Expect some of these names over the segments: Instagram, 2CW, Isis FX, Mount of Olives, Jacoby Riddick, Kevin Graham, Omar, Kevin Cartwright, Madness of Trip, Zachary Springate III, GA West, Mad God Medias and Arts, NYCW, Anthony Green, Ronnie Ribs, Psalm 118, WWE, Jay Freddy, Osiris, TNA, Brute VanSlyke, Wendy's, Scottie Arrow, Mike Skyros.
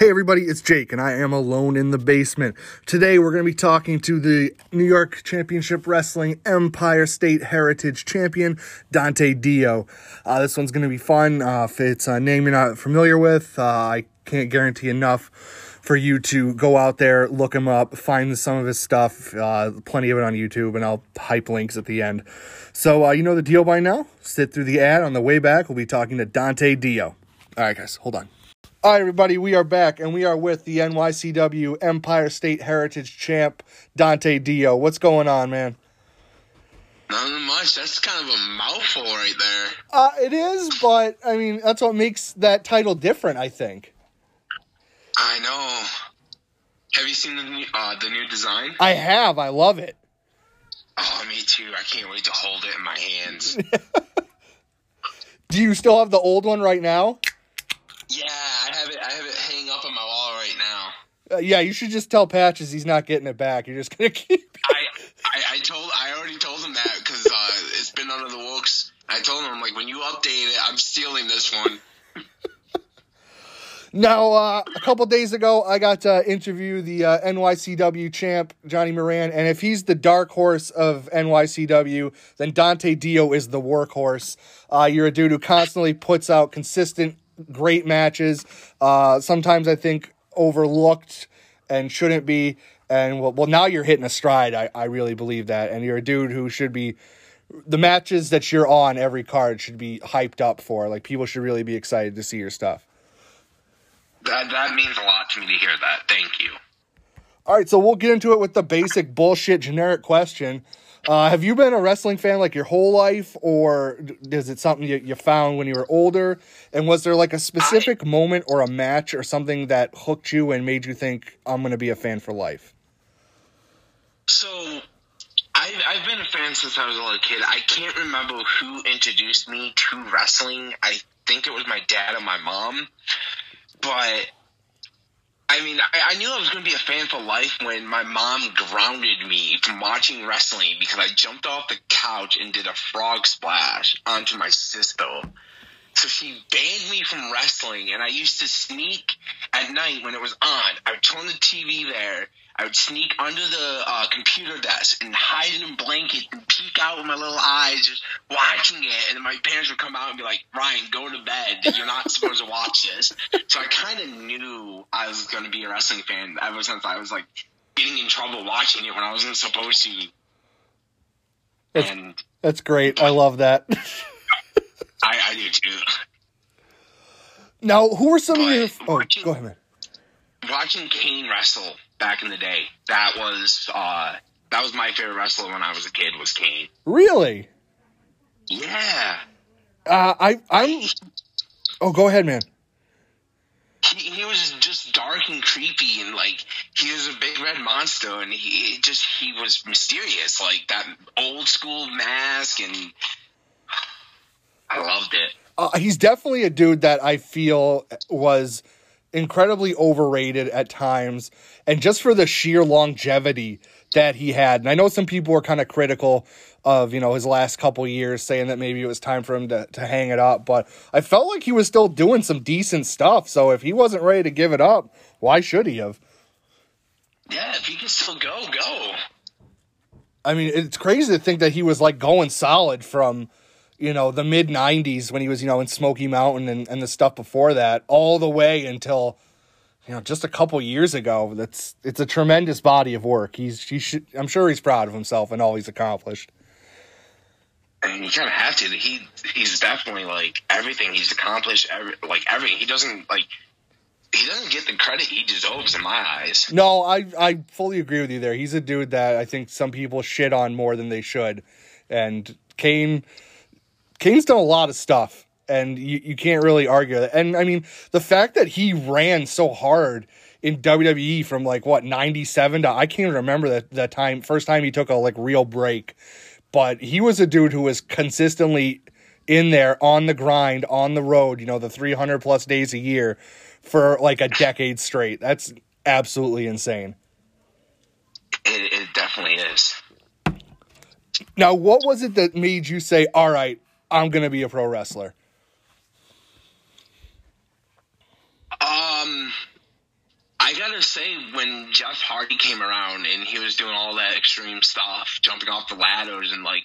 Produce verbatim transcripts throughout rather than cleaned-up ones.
Hey everybody, it's Jake and I am alone in the basement. Today we're going to be talking to the New York Championship Wrestling Empire State Heritage Champion, Dante Dio. Uh, this one's going to be fun. Uh, if it's a name you're not familiar with, uh, I can't guarantee enough for you to go out there, look him up, find some of his stuff, uh, plenty of it on YouTube, and I'll hype links at the end. So uh, you know the deal by now. Sit through the ad. On the way back, we'll be talking to Dante Dio. All right, guys, hold on. All right, everybody, we are back, and we are with the N Y C W Empire State Heritage Champ, Dante Dio. What's going on, man? Not much. That's kind of a mouthful right there. Uh, it is, but, I mean, that's what makes that title different, I think. I know. Have you seen the new, uh, the new design? I have. I love it. Oh, me too. I can't wait to hold it in my hands. Do you still have the old one right now? Yeah, I have it. I have it hanging up on my wall right now. Uh, yeah, you should just tell Patches he's not getting it back. You're just gonna keep it. I, I, I told. I already told him that because uh, it's been under the works. I told him, like, when you update it, I'm stealing this one. Now, uh, a couple days ago, I got to interview the uh, N Y C W champ, Johnny Moran, and if he's the dark horse of N Y C W, then Dante Dio is the workhorse. Uh, you're a dude who constantly puts out consistent, great matches, uh, sometimes I think overlooked and shouldn't be, and well, well now you're hitting a stride, I, I really believe that, and you're a dude who should be, the matches that you're on every card should be hyped up for, like people should really be excited to see your stuff. That, that means a lot to me to hear that, thank you. Alright, so we'll get into it with the basic bullshit generic question. Uh, have you been a wrestling fan like your whole life, or is it something you, you found when you were older? And was there like a specific I, moment or a match or something that hooked you and made you think, I'm going to be a fan for life? So I've, I've been a fan since I was a little kid. I can't remember who introduced me to wrestling. I think it was my dad and my mom. But I mean, I, I knew I was going to be a fan for life when my mom grounded me from watching wrestling because I jumped off the couch and did a frog splash onto my sister. So she banned me from wrestling, and I used to sneak at night when it was on. I would turn the T V there. I would sneak under the uh, computer desk and hide in blankets and peek out with my little eyes just watching it. And then my parents would come out and be like, Ryan, go to bed. You're not supposed to watch this. So I kind of knew I was going to be a wrestling fan ever since I was, like, getting in trouble watching it when I wasn't supposed to. That's, and, that's great. I love that. I, I do, too. Now, who were some but of your... Oh, watching, go ahead, man. Watching Kane wrestle... Back in the day, that was uh, that was my favorite wrestler when I was a kid. Was Kane? Really? Yeah. Uh, I I. Oh, go ahead, man. He, he was just dark and creepy, and like he was a big red monster, and he just he was mysterious, like that old school mask, and I loved it. Uh, he's definitely a dude that I feel was incredibly overrated at times, and just for the sheer longevity that he had. And I know some people were kind of critical of, you know, his last couple years, saying that maybe it was time for him to, to hang it up, but I felt like he was still doing some decent stuff, so if he wasn't ready to give it up, why should he have? Yeah, if he can still go, go. I mean, it's crazy to think that he was, like, going solid from, you know, the mid nineties when he was, you know, in Smoky Mountain and, and the stuff before that, all the way until, you know, just a couple years ago. That's, it's a tremendous body of work. He's, he should, I'm sure he's proud of himself and all he's accomplished. I mean, you kind of have to. He, he's definitely, like, everything he's accomplished, every, like, everything. He doesn't, like, he doesn't get the credit he deserves in my eyes. No, I, I fully agree with you there. He's a dude that I think some people shit on more than they should. And Kane... Kane's done a lot of stuff, and you, you can't really argue that. And, I mean, the fact that he ran so hard in W W E from, like, what, ninety-seven to... I can't even remember that, that time, first time he took a, like, real break. But he was a dude who was consistently in there, on the grind, on the road, you know, the three hundred plus days a year for, like, a decade straight. That's absolutely insane. It, it definitely is. Now, what was it that made you say, all right, I'm going to be a pro wrestler? Um, gotta say, when Jeff Hardy came around and he was doing all that extreme stuff, jumping off the ladders and, like,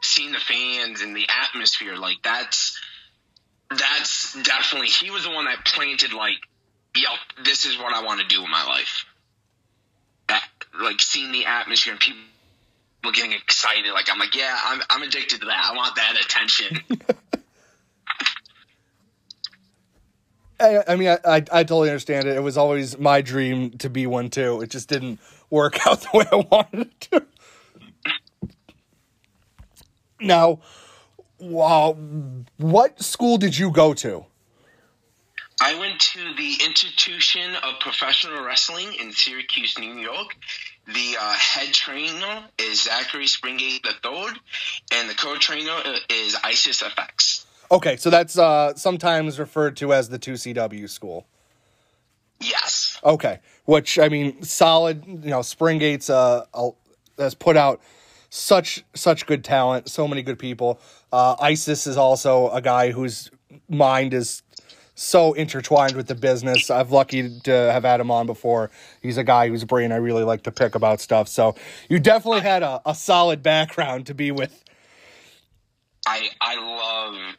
seeing the fans and the atmosphere, like, that's, that's definitely, he was the one that planted, like, yep, this is what I want to do in my life. That, like, seeing the atmosphere and people getting excited, like, I'm like, yeah, I'm, I'm addicted to that. I want that attention. I, I mean, I, I, I totally understand it. It was always my dream to be one, too. It just didn't work out the way I wanted it to. Now, wow, what school did you go to? I went to the Institution of Professional Wrestling in Syracuse, New York. The uh, head trainer is Zachary Springate the third, and the co-trainer is Isis F X. Okay, so that's uh, sometimes referred to as the two C W school. Yes. Okay, which, I mean, solid, you know, Springate's uh, has put out such such good talent, so many good people. Uh, Isis is also a guy whose mind is so intertwined with the business. I'm lucky to have had him on before. He's a guy whose brain I really like to pick about stuff. So you definitely had a, a solid background to be with. I I love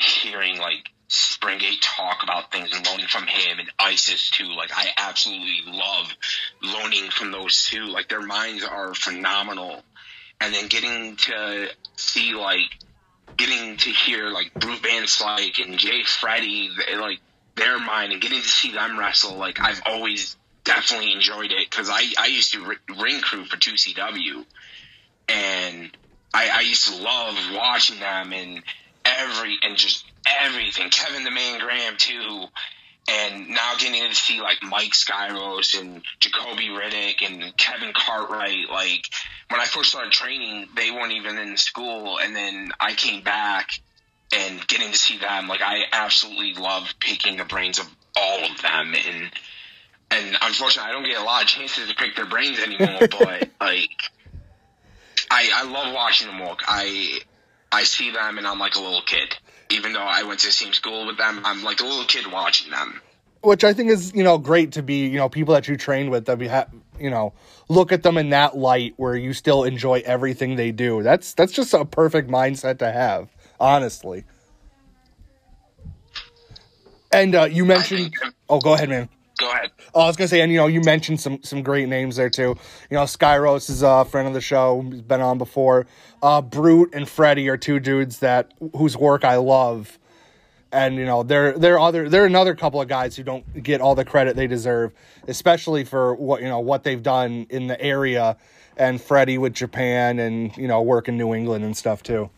hearing, like, Springate talk about things and learning from him, and Isis too. Like, I absolutely love learning from those two. Like, their minds are phenomenal. And then getting to see, like, getting to hear, like, Brute VanSlyke and Jay Freddy, they, like, their mind, and getting to see them wrestle, like, I've always definitely enjoyed it, because I, I used to ring crew for two C W, and I, I used to love watching them, and every, and just everything, Kevin the Man Graham, too, and now getting to see, like, Mike Skyros and Jacoby Riddick and Kevin Cartwright. Like, when I first started training, they weren't even in school, and then I came back and getting to see them, like, I absolutely love picking the brains of all of them, and and unfortunately, I don't get a lot of chances to pick their brains anymore, but, like, I, I love watching them work. I, I see them, and I'm like a little kid. Even though I went to the same school with them, I'm like a little kid watching them. Which I think is, you know, great to be, you know, people that you train with, that we have, you know, look at them in that light where you still enjoy everything they do. That's, that's just a perfect mindset to have, honestly. And uh, you mentioned, think, oh, go ahead, man. Go ahead. Oh, I was going to say, and, you know, you mentioned some, some great names there, too. You know, Skyros is a friend of the show. He's been on before. Uh, Brute and Freddy are two dudes that whose work I love. And, you know, there there other there are another couple of guys who don't get all the credit they deserve, especially for what, you know, what they've done in the area, and Freddy with Japan and, you know, work in New England and stuff, too.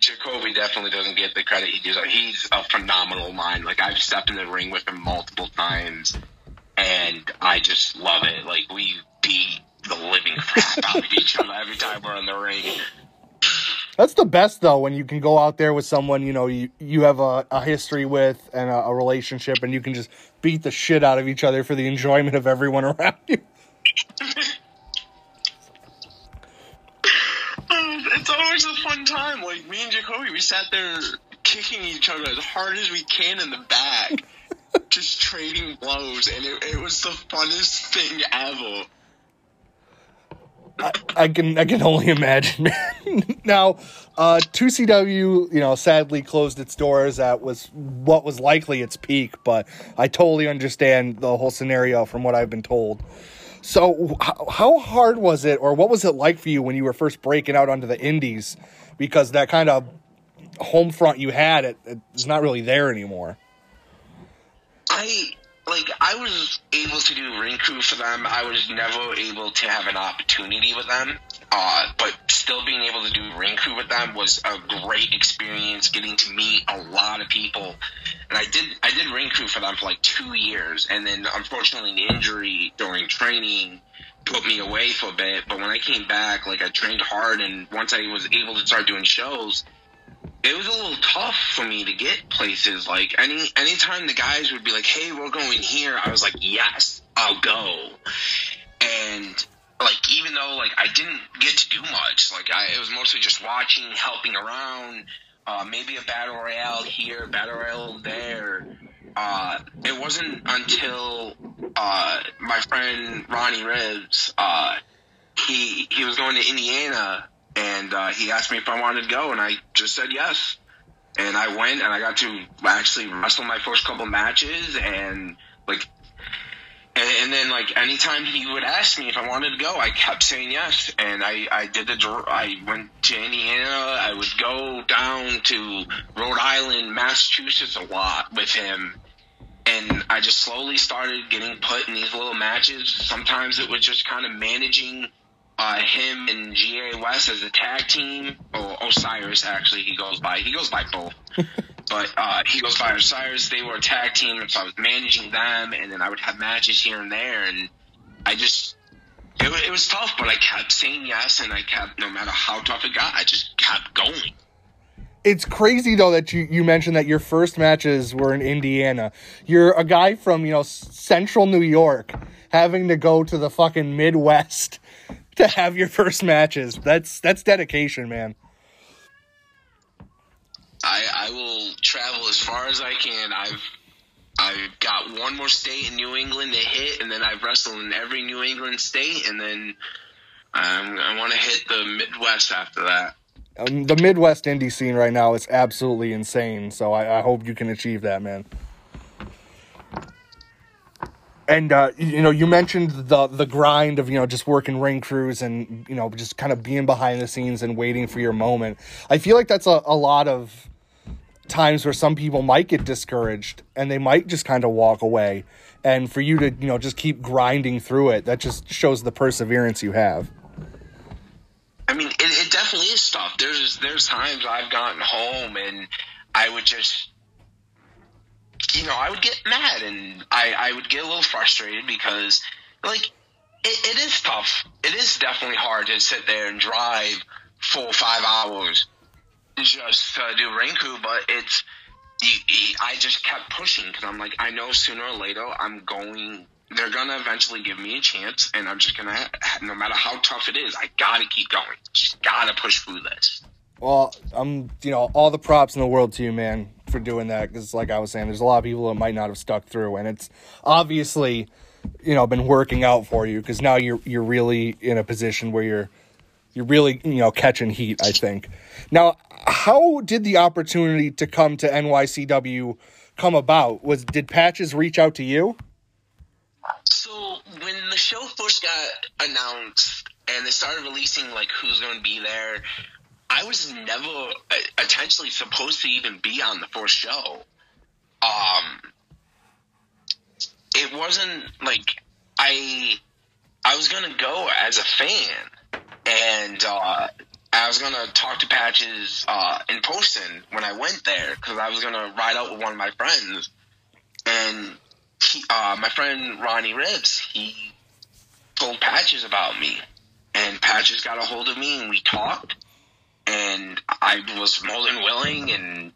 Jacoby definitely doesn't get the credit he deserves. He's a phenomenal mind. Like, I've stepped in the ring with him multiple times, and I just love it. Like, we beat the living crap out of each other every time we're in the ring. That's the best, though, when you can go out there with someone, you know, you, you have a, a history with and a, a relationship, and you can just beat the shit out of each other for the enjoyment of everyone around you. It's always a fun time. Like, me and Jacoby, we sat there kicking each other as hard as we can in the back, just trading blows, and it, it was the funnest thing ever. I, I can I can only imagine. Now, uh, two C W, you know, sadly closed its doors at was what was likely its peak, but I totally understand the whole scenario from what I've been told. So how hard was it, or what was it like for you when you were first breaking out onto the indies? Because that kind of home front you had, it, it's not really there anymore. I, like, I was able to do ring crew for them. I was never able to have an opportunity with them. Uh, but still being able to do ring crew with them was a great experience, getting to meet a lot of people. And I did I did ring crew for them for like two years, and then unfortunately an injury during training put me away for a bit. But when I came back, like, I trained hard, and once I was able to start doing shows, it was a little tough for me to get places. Like, any anytime the guys would be like, hey, we're going here, I was like, yes, I'll go. And, like, even though, like, I didn't get to do much, like, I, it was mostly just watching, helping around, uh, maybe a battle royale here, battle royale there. Uh, it wasn't until uh, my friend Ronnie Ribs, uh, he he was going to Indiana, and uh, he asked me if I wanted to go, and I just said yes. And I went, and I got to actually wrestle my first couple matches, and like, and, and then like anytime he would ask me if I wanted to go, I kept saying yes. And I, I did the, I went to Indiana. I would go down to Rhode Island, Massachusetts a lot with him, and I just slowly started getting put in these little matches. Sometimes it was just kind of managing Uh, him and G A West as a tag team, or oh, Osiris actually, he goes by, he goes by both, but uh, he goes by Osiris. They were a tag team, and so I was managing them, and then I would have matches here and there, and I just, it, it was tough, but I kept saying yes, and I kept, no matter how tough it got, I just kept going. It's crazy, though, that you, you mentioned that your first matches were in Indiana. You're a guy from, you know, central New York, having to go to the fucking Midwest to have your first matches. That's that's dedication, man. I I will travel as far as I can. I've I've got one more state in New England to hit, and then I've wrestled in every New England state, and then um, I want to hit the Midwest after that. Um, the Midwest indie scene right now is absolutely insane, so I, I hope you can achieve that, man. And, uh, you know, you mentioned the the grind of, you know, just working ring crews and, you know, just kind of being behind the scenes and waiting for your moment. I feel like that's a, a lot of times where some people might get discouraged and they might just kind of walk away. And for you to, you know, just keep grinding through it, that just shows the perseverance you have. I mean, it, it definitely is tough. There's, there's times I've gotten home and I would just... You know, I would get mad, and I, I would get a little frustrated because, like, it, it is tough. It is definitely hard to sit there and drive full five hours just to do ring crew, but it's – I just kept pushing because I'm like, I know sooner or later I'm going – they're going to eventually give me a chance, and I'm just going to – no matter how tough it is, I got to keep going. Just got to push through this. Well, I'm, you know, all the props in the world to you, man, for doing that, because like I was saying, there's a lot of people that might not have stuck through, and it's obviously, you know, been working out for you, because now you're you're really in a position where you're you're really, you know, catching heat, I think. Now, how did the opportunity to come to N Y C W come about? Was did Patches reach out to you? So when the show first got announced and they started releasing like who's going to be there, I was never intentionally supposed to even be on the first show. Um, it wasn't like I I was going to go as a fan, and uh, I was going to talk to Patches uh, in person when I went there, because I was going to ride out with one of my friends. And he, uh, my friend Ronnie Ribs, he told Patches about me, and Patches got a hold of me, and we talked. And I was more than willing, and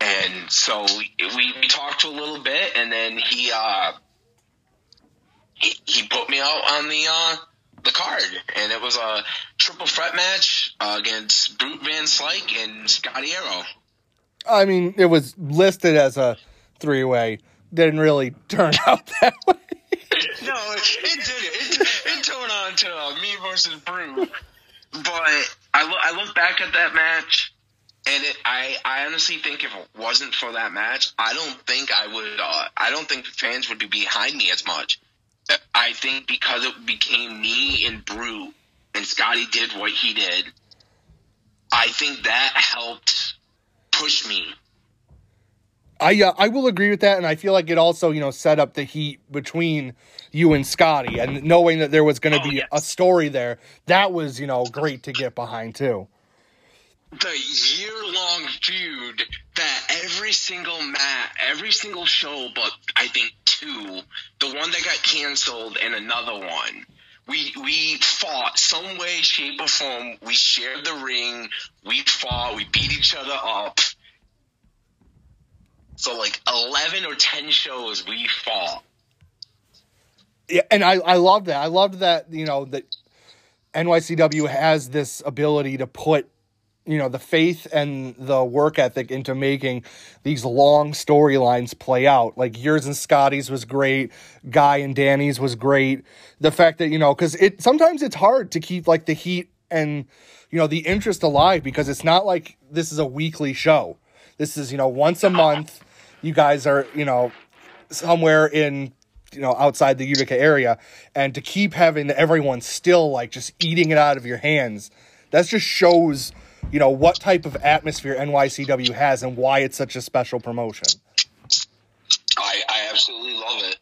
and so we, we talked a little bit, and then he uh, he, he put me out on the uh, the card, and it was a triple threat match uh, against Brute VanSlyke and Scottie Arrow. I mean, it was listed as a three way. Didn't really turn out that way. No, it, it did. It, it turned on to uh, me versus Brute. But I, lo- I look back at that match, and it, I, I honestly think if it wasn't for that match, I don't think I would. Uh, I don't think the fans would be behind me as much. I think because it became me and Brute, and Scottie did what he did. I think that helped push me. I uh, I will agree with that, and I feel like it also, you know, set up the heat between you and Scottie, and knowing that there was going to oh, be yes. a story there, that was, you know, great to get behind too. The year-long feud that every single mat, every single show, but I think two, the one that got canceled and another one, we we fought some way, shape, or form. We shared the ring, we fought, we beat each other up. So, like, eleven or ten shows we fought. Yeah, and I, I loved that. I loved that, you know, that N Y C W has this ability to put you know, the faith and the work ethic into making these long storylines play out. Like yours and Scottie's was great. Guy and Danny's was great. The fact that, you know, because it sometimes it's hard to keep like the heat and, you know, the interest alive, because it's not like this is a weekly show. This is, you know, once a month. You guys are, you know, somewhere in, you know, outside the Utica area, and to keep having everyone still like just eating it out of your hands, that just shows, you know, what type of atmosphere N Y C W has and why it's such a special promotion. I, I absolutely love it.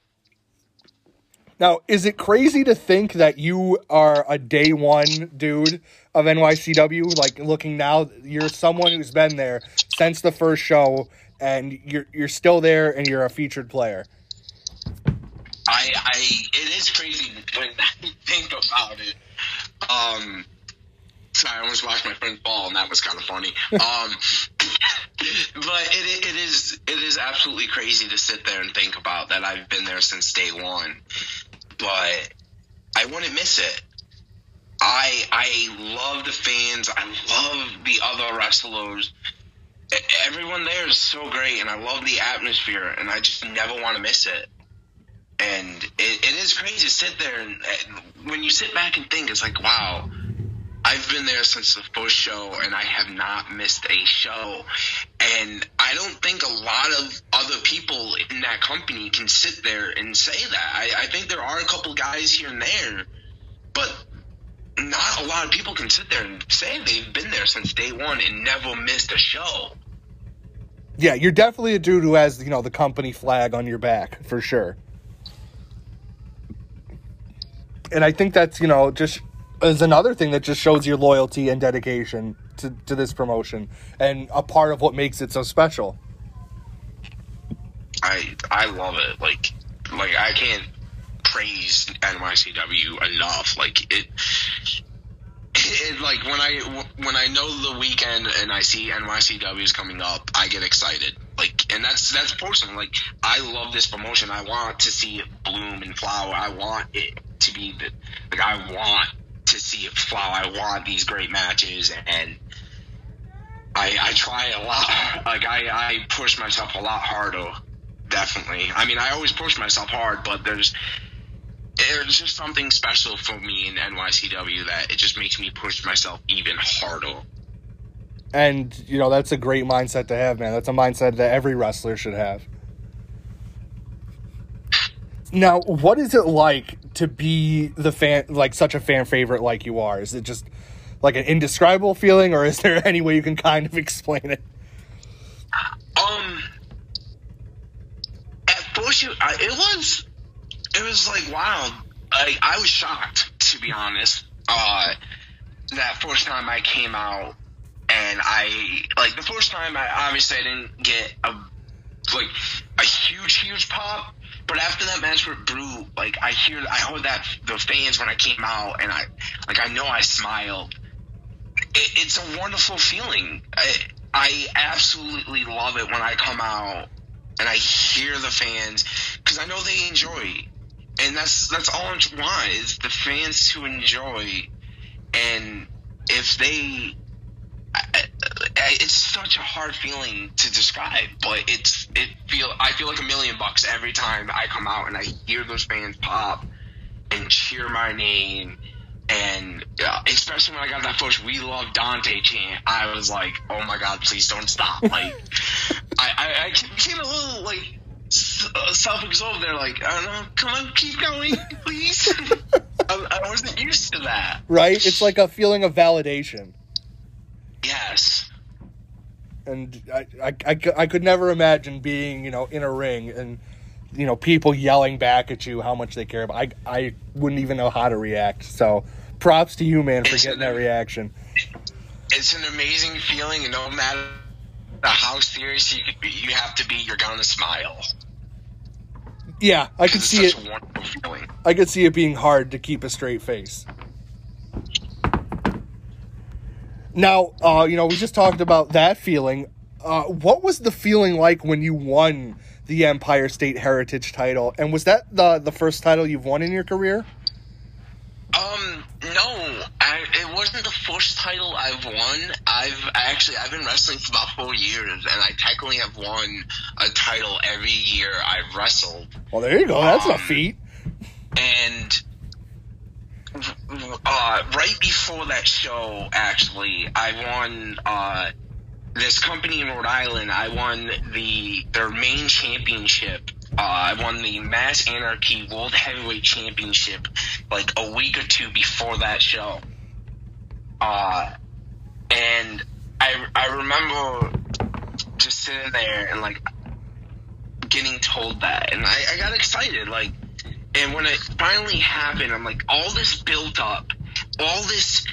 Now, is it crazy to think that you are a day one dude of N Y C W? Like, looking now, you're someone who's been there since the first show, and you're you're still there, and you're a featured player. I, I it is crazy when I think about it. Um, sorry, I almost watched my friend fall, and that was kind of funny. Um, but it it is it is absolutely crazy to sit there and think about that. I've been there since day one, but I wouldn't miss it. I I love the fans. I love the other wrestlers. Everyone there is so great, and I love the atmosphere, and I just never want to miss it. And it, it is crazy to sit there, and, and when you sit back and think, it's like, wow, I've been there since the first show, and I have not missed a show. And I don't think a lot of other people in that company can sit there and say that. I, I think there are a couple guys here and there, but not a lot of people can sit there and say they've been there since day one and never missed a show. Yeah, you're definitely a dude who has, you know, the company flag on your back, for sure. And I think that's, you know, just is another thing that just shows your loyalty and dedication to, to this promotion, and a part of what makes it so special. I I love it. Like, like I can't praise N Y C W enough. Like it, it like when I when I know the weekend and I see N Y C W is coming up, I get excited. Like, and that's that's personal. Like, I love this promotion. I want to see it bloom and flower. I want it to be the, like I want to see it flower. I want these great matches, and I I try a lot. Like I I push myself a lot harder. Definitely. I mean, I always push myself hard, but there's. There's just something special for me in N Y C W that it just makes me push myself even harder. And, you know, that's a great mindset to have, man. That's a mindset that every wrestler should have. Now, what is it like to be the fan, like such a fan favorite like you are? Is it just like an indescribable feeling, or is there any way you can kind of explain it? Um, at first, you, I, it was... It was like, wow, I, I was shocked, to be honest, uh, that first time I came out, and I, like, the first time, I obviously I didn't get, a like, a huge, huge pop, but after that match with Brute, like, I hear, I heard that, the fans when I came out, and I, like, I know I smiled. It, it's a wonderful feeling. I, I absolutely love it when I come out, and I hear the fans, because I know they enjoy. And that's that's all I want, is the fans to enjoy. And if they, I, I, it's such a hard feeling to describe, but it's it feel I feel like a million bucks every time I come out and I hear those fans pop and cheer my name. And uh, especially when I got that first "We Love Dante" chant, I was like, "Oh my God, please don't stop!" Like, I, I I became a little like. self-absorbed. They're like, I don't know, come on, keep going, please. I, I wasn't used to that. Right? It's like a feeling of validation. Yes. And I, I, I, I could never imagine being, you know, in a ring and, you know, people yelling back at you how much they care about. I, I wouldn't even know how to react. So props to you, man, for it's getting an, that reaction. It's an amazing feeling, and no matter how serious you could be, you have to be, you're going to smile. Yeah, I could see it. I could see it being hard to keep a straight face. Now, uh, you know, we just talked about that feeling. Uh, what was the feeling like when you won the Empire State Heritage title? And was that the the first title you've won in your career? Um, no, I, it was. wasn't the first title I've won. I've actually, I've been wrestling for about four years, and I technically have won a title every year I've wrestled. Well, there you go. That's um, a feat. And uh, right before that show, actually, I won uh, this company in Rhode Island. I won the their main championship. Uh, I won the Mass Anarchy World Heavyweight Championship like a week or two before that show. Uh, and I, I remember just sitting there and like getting told that, and I, I got excited. Like, and when it finally happened, I'm like, all this built up, all this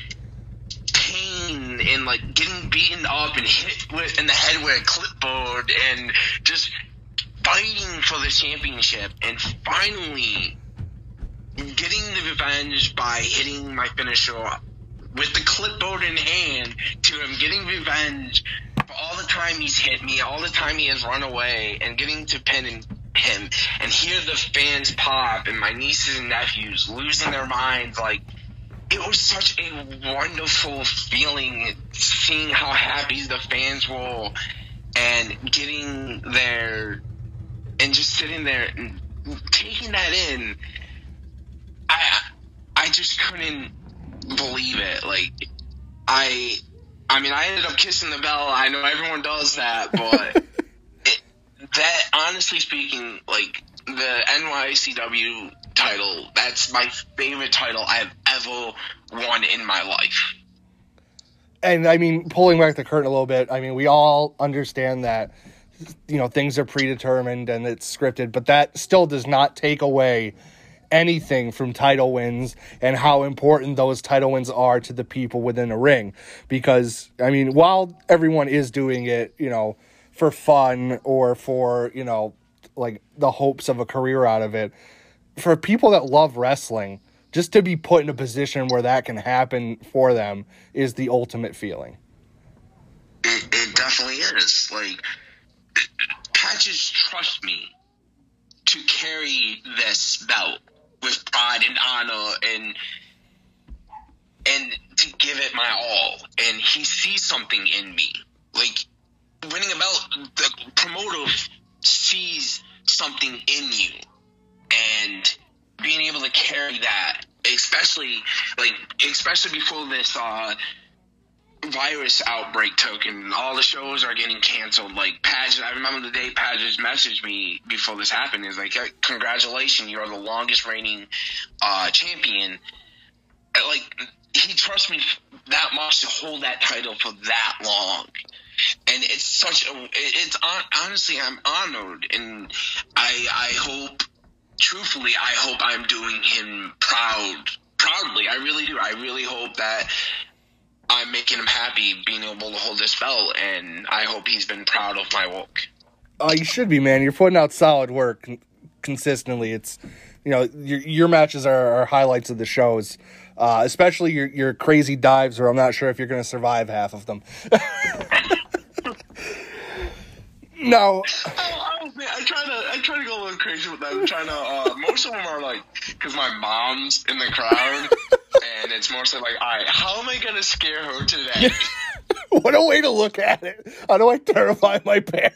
pain and like getting beaten up and hit with, in the head with a clipboard and just fighting for the championship, and finally getting the revenge by hitting my finisher with the clipboard in hand to him, getting revenge for all the time he's hit me, all the time he has run away, and getting to pin him and hear the fans pop and my nieces and nephews losing their minds. Like, it was such a wonderful feeling seeing how happy the fans were and getting there and just sitting there and taking that in. I I just couldn't believe it. Like, I I mean, I ended up kissing the bell. I know everyone does that, but it, that, honestly speaking, like, the N Y C W title, that's my favorite title I've ever won in my life. And, I mean, pulling back the curtain a little bit, I mean, we all understand that, you know, things are predetermined and it's scripted, but that still does not take away anything from title wins and how important those title wins are to the people within a ring. Because, I mean, while everyone is doing it, you know, for fun or for, you know, like the hopes of a career out of it, for people that love wrestling, just to be put in a position where that can happen for them is the ultimate feeling. It, it definitely is. Like, Patches trust me to carry this belt with pride and honor and and to give it my all. And he sees something in me. Like, winning a belt, the promoter sees something in you. And being able to carry that, especially, like, especially before this uh, virus outbreak took and all the shows are getting canceled. Like, Padgett, I remember the day Padgett messaged me before this happened. Is like, congratulations, you're the longest reigning uh, champion. And, like, he trusts me that much to hold that title for that long. And it's such a, it's honestly, I'm honored, and I, I hope, truthfully, I hope I'm doing him proud, proudly. I really do. I really hope that I'm making him happy being able to hold this belt, and I hope he's been proud of my work. Oh, you should be, man. You're putting out solid work consistently. It's, you know, your your matches are, are highlights of the shows, uh, especially your your crazy dives where I'm not sure if you're going to survive half of them. No. I try to I try to go a little crazy with that. I'm trying to. Uh, most of them are like, because my mom's in the crowd, and it's mostly like, all right, how am I gonna scare her today? What a way to look at it. How do I terrify my parent?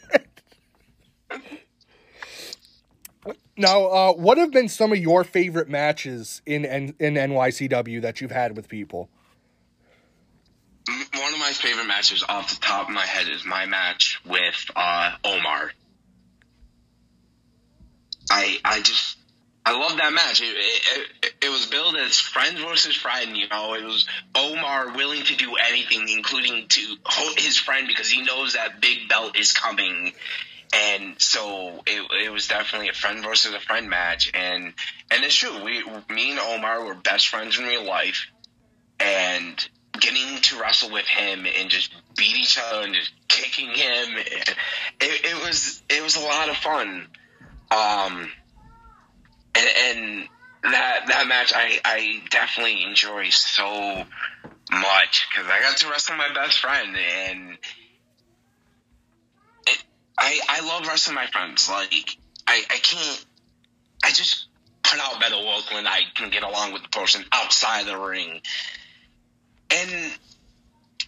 Now, uh, what have been some of your favorite matches in in N Y C W that you've had with people? One of my favorite matches off the top of my head is my match with uh, Omar. I, I just, I love that match. It, it, it, it was billed as friend versus friend, you know. It was Omar willing to do anything, including to hold his friend, because he knows that big belt is coming. And so it, it was definitely a friend versus a friend match. And, and it's true. We, me and Omar were best friends in real life. And getting to wrestle with him and just beat each other and just kicking him, it, it was, it was a lot of fun. Um, and, and that that match I, I definitely enjoy so much, because I got to wrestle my best friend, and it, I I love wrestling my friends. Like, I, I can't, I just put out better work when I can get along with the person outside the ring. And and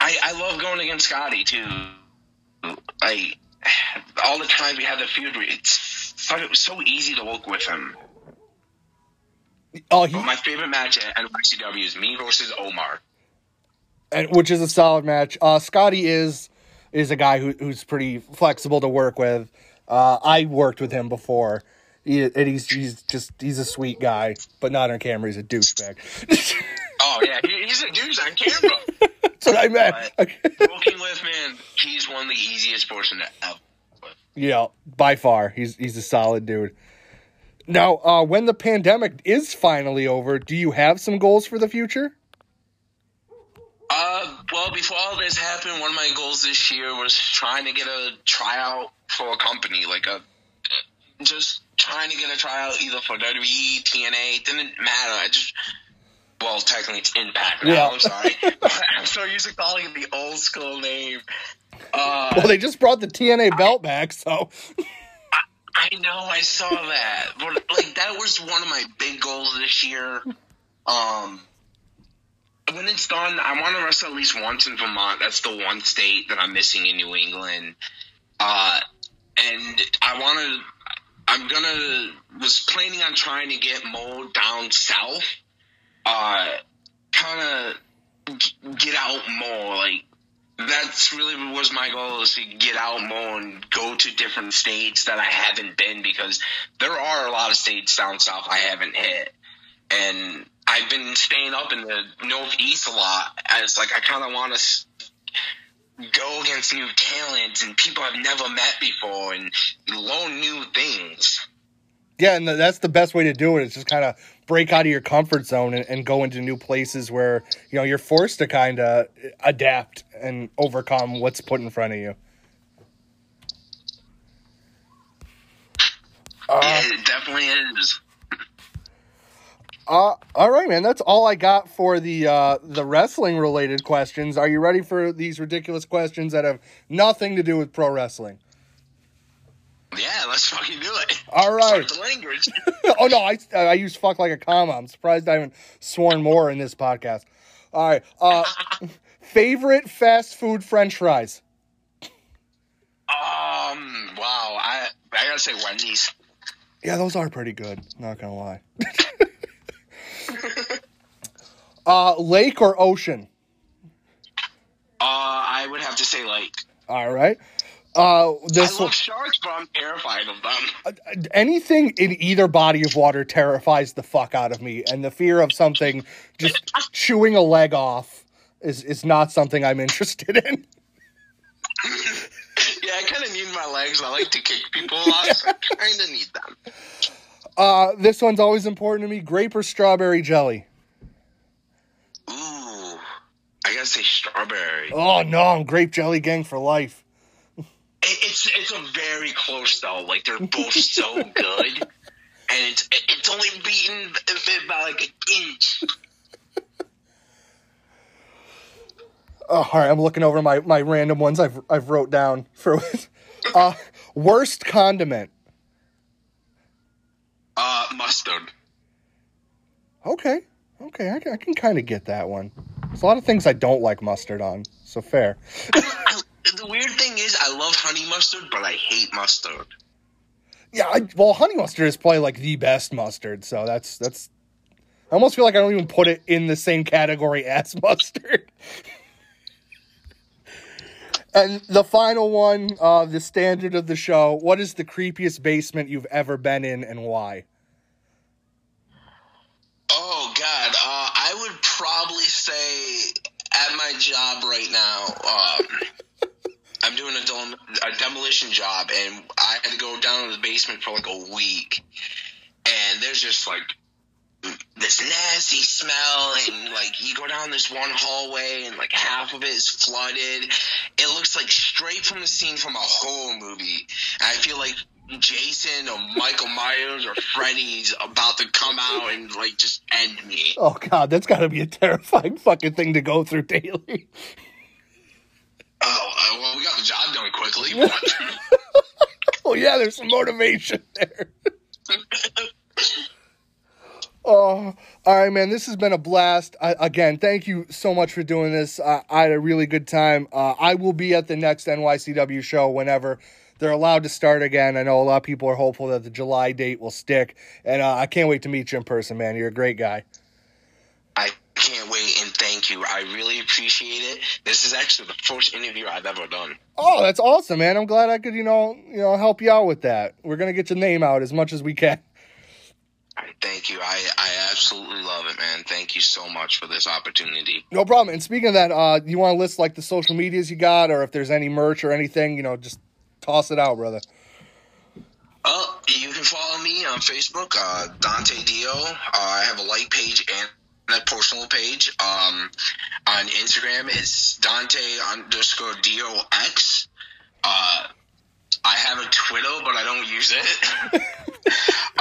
I, I love going against Scottie too. Like all the time we had the feud, it's but it was so easy to work with him. Oh, he, my favorite match at N Y C W is me versus Omar, and which is a solid match. Uh, Scottie is is a guy who, who's pretty flexible to work with. Uh, I worked with him before. He, and he's he's just he's a sweet guy, but not on camera. He's a douchebag. Oh yeah, he, he's a douche on camera. That's what I meant. Working with man, he's one of the easiest person to ever. Yeah, by far, he's he's a solid dude. Now, uh, when the pandemic is finally over, do you have some goals for the future? Uh, well, before all this happened, one of my goals this year was trying to get a tryout for a company, like a just. Trying to get a tryout either for W W E, T N A, didn't matter. I just, well, technically it's Impact now, yeah. I'm sorry. I'm so used to calling it the old school name. Uh, well, they just brought the T N A belt I, back, so. I, I know, I saw that. But, like, that was one of my big goals this year. Um, when it's done, I want to wrestle at least once in Vermont. That's the one state that I'm missing in New England. Uh, and I want to... I'm gonna was planning on trying to get more down south, uh, kind of g- get out more. Like that's really was my goal is to get out more and go to different states that I haven't been because there are a lot of states down south I haven't hit, and I've been staying up in the northeast a lot. As like I kind of want to. Go against new talents and people I've never met before and learn new things. Yeah, and that's the best way to do it is just kind of break out of your comfort zone and, and go into new places where, you know, you're forced to kind of adapt and overcome what's put in front of you. Uh, yeah, it definitely is. Uh, all right, man. That's all I got for the uh, the wrestling-related questions. Are you ready for these ridiculous questions that have nothing to do with pro wrestling? Yeah, let's fucking do it. All right. Start the language. Oh, no, I, I use fuck like a comma. I'm surprised I haven't sworn more in this podcast. All right. Uh, favorite fast food French fries? Um, wow. I, I got to say Wendy's. Yeah, those are pretty good. Not going to lie. Uh, lake or ocean? Uh, I would have to say lake. All right. Uh, this I love one, sharks, but I'm terrified of them. Anything in either body of water terrifies the fuck out of me, and the fear of something just chewing a leg off is, is not something I'm interested in. Yeah, I kind of need my legs. I like to kick people off, yeah. So I kind of need them. Uh, this one's always important to me. Grape or strawberry jelly? Ooh, I gotta say strawberry. Oh, no, I'm grape jelly gang for life. It, it's it's a very close, though. Like, they're both so good. And it's, it's only beaten by, like, an inch. Oh, all right, I'm looking over my, my random ones I've, I've wrote down. for. Uh, worst condiment? Uh, mustard. Okay. Okay, I can, I can kind of get that one. There's a lot of things I don't like mustard on, so fair. I, I, the weird thing is I love honey mustard, but I hate mustard. Yeah, I, well, honey mustard is probably, like, the best mustard, so that's... that's. I almost feel like I don't even put it in the same category as mustard. And the final one, uh, the standard of the show, what is the creepiest basement you've ever been in and why? Oh, God. Uh, I would probably say at my job right now, um, I'm doing a, del- a demolition job, and I had to go down to the basement for like a week. And there's just like this nasty smell, and like you go down this one hallway and like half of it is flooded. It looks like straight from the scene from a horror movie. I feel like Jason or Michael Myers or Freddy's about to come out and like just end me. Oh God, that's gotta be a terrifying fucking thing to go through daily. Oh uh, well, we got the job done quickly. But... Oh yeah, there's some motivation there. Oh, all right, man. This has been a blast. I, again, thank you so much for doing this. Uh, I had a really good time. Uh, I will be at the next N Y C W show whenever they're allowed to start again. I know a lot of people are hopeful that the July date will stick, and uh, I can't wait to meet you in person, man. You're a great guy. I can't wait, and thank you. I really appreciate it. This is actually the first interview I've ever done. Oh, that's awesome, man. I'm glad I could, you know, you know, help you out with that. We're going to get your name out as much as we can. Thank you. I, I absolutely love it, man. Thank you so much for this opportunity. No problem. And speaking of that, uh, you want to list like the social medias you got, or if there's any merch or anything, you know, just toss it out, brother. Oh, you can follow me on Facebook, uh, Dante Dio. Uh, I have a like page and a personal page. Um, on Instagram, it's Dante underscore Dio X. Uh, I have a Twitter, but I don't use it.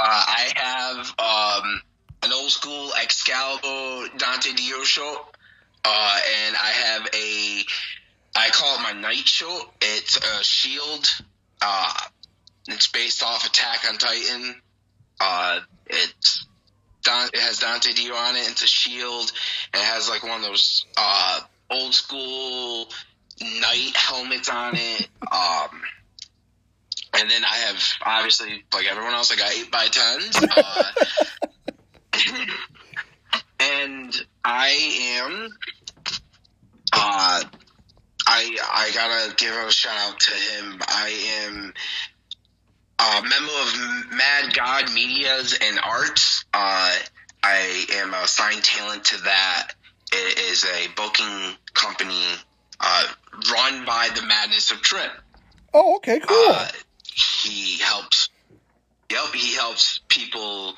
Uh, I have um, an old school Excalibur Dante Dio shirt, uh, and I have a, I call it my night shirt. It's a shield. Uh, it's based off Attack on Titan. Uh, it's Don, it has Dante Dio on it. It's a shield. And it has like one of those uh, old school knight helmets on it. Um, And then I have, obviously, like everyone else, I got eight by tens. Uh, and I am, uh, I I got to give a shout-out to him. I am a member of Mad God Medias and Arts. Uh, I am assigned talent to that. It is a booking company uh, run by the Madness of Trip. Oh, okay, cool. Uh, He helps, yep, he helps people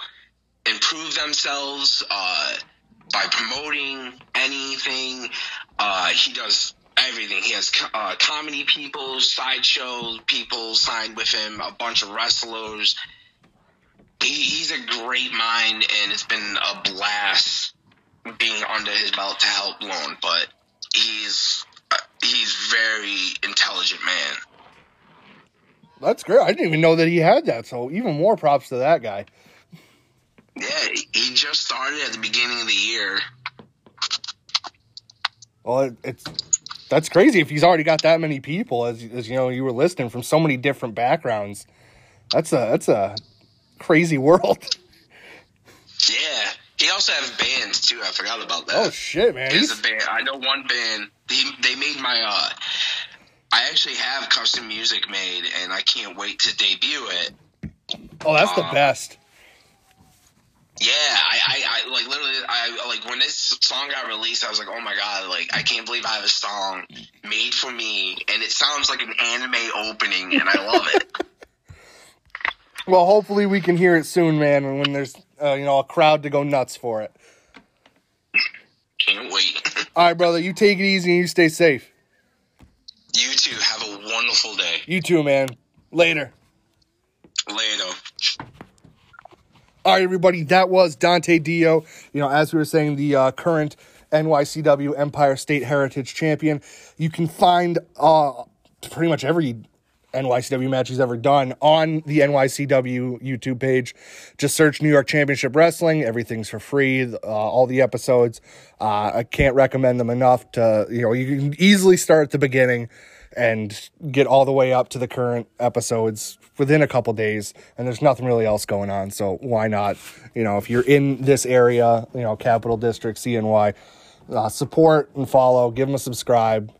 improve themselves uh, by promoting anything. Uh, he does everything. He has uh, comedy people, sideshow people signed with him, a bunch of wrestlers. He, he's a great mind, and it's been a blast being under his belt to help Lone, but he's, uh, he's very intelligent man. That's great. I didn't even know that he had that, so even more props to that guy. Yeah, he just started at the beginning of the year. Well, it, it's that's crazy if he's already got that many people, as, as you know, you were listing from so many different backgrounds. That's a that's a crazy world. Yeah. He also has bands, too. I forgot about that. Oh, shit, man. He's a band. I know one band. He, they made my... uh. I actually have custom music made, and I can't wait to debut it. Oh, that's um, the best. Yeah, I, I, I, like, literally, I, like, when this song got released, I was like, oh, my God, like, I can't believe I have a song made for me, and it sounds like an anime opening, and I love it. Well, hopefully we can hear it soon, man, and when there's, uh, you know, a crowd to go nuts for it. Can't wait. All right, brother, you take it easy and you stay safe. You too. Have a wonderful day. You too, man. Later. Later. All right, everybody. That was Dante Dio. You know, as we were saying, the uh, current N Y C W Empire State Heritage Champion. You can find uh, pretty much every N Y C W match he's ever done on the N Y C W YouTube page. Just search New York Championship Wrestling. Everything's for free. Uh, all the episodes. Uh, I can't recommend them enough to, you know, you can easily start at the beginning and get all the way up to the current episodes within a couple days. And there's nothing really else going on. So why not? You know, if you're in this area, you know, Capital District, C N Y, uh, support and follow, give them a subscribe.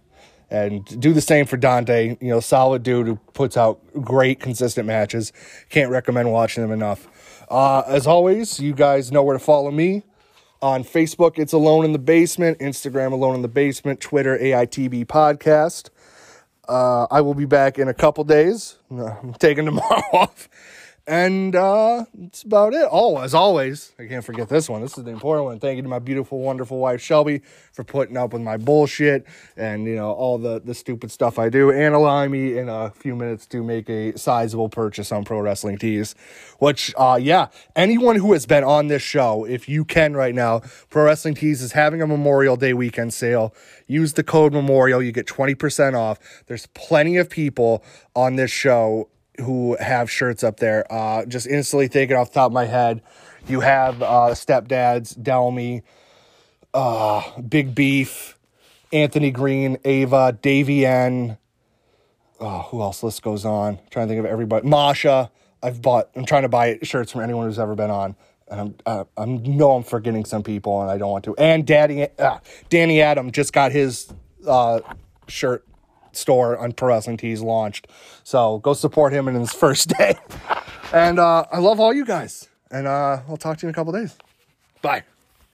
And do the same for Dante, you know, solid dude who puts out great, consistent matches. Can't recommend watching him enough. Uh, as always, you guys know where to follow me. On Facebook, it's Alone in the Basement. Instagram, Alone in the Basement. Twitter, A I T B Podcast. Uh, I will be back in a couple days. I'm taking tomorrow off. And uh, that's about it. Oh, as always, I can't forget this one. This is the important one. Thank you to my beautiful, wonderful wife, Shelby, for putting up with my bullshit and, you know, all the, the stupid stuff I do, and allowing me in a few minutes to make a sizable purchase on Pro Wrestling Tees, which, uh, yeah, anyone who has been on this show, if you can right now, Pro Wrestling Tees is having a Memorial Day weekend sale. Use the code MEMORIAL. You get twenty percent off. There's plenty of people on this show who have shirts up there. Uh, just instantly thinking off the top of my head, you have uh, Stepdads, Delmy, uh, Big Beef, Anthony Green, Ava, Davey N. Oh, who else? List goes on. I'm trying to think of everybody. Masha. I've bought. I'm trying to buy shirts from anyone who's ever been on, and I'm uh, I know I'm forgetting some people, and I don't want to. And Daddy uh, Danny Adam just got his uh, shirt store on Pro Wrestling Tees launched, so go support him in his first day. And uh, I love all you guys, and uh, I'll talk to you in a couple days. Bye.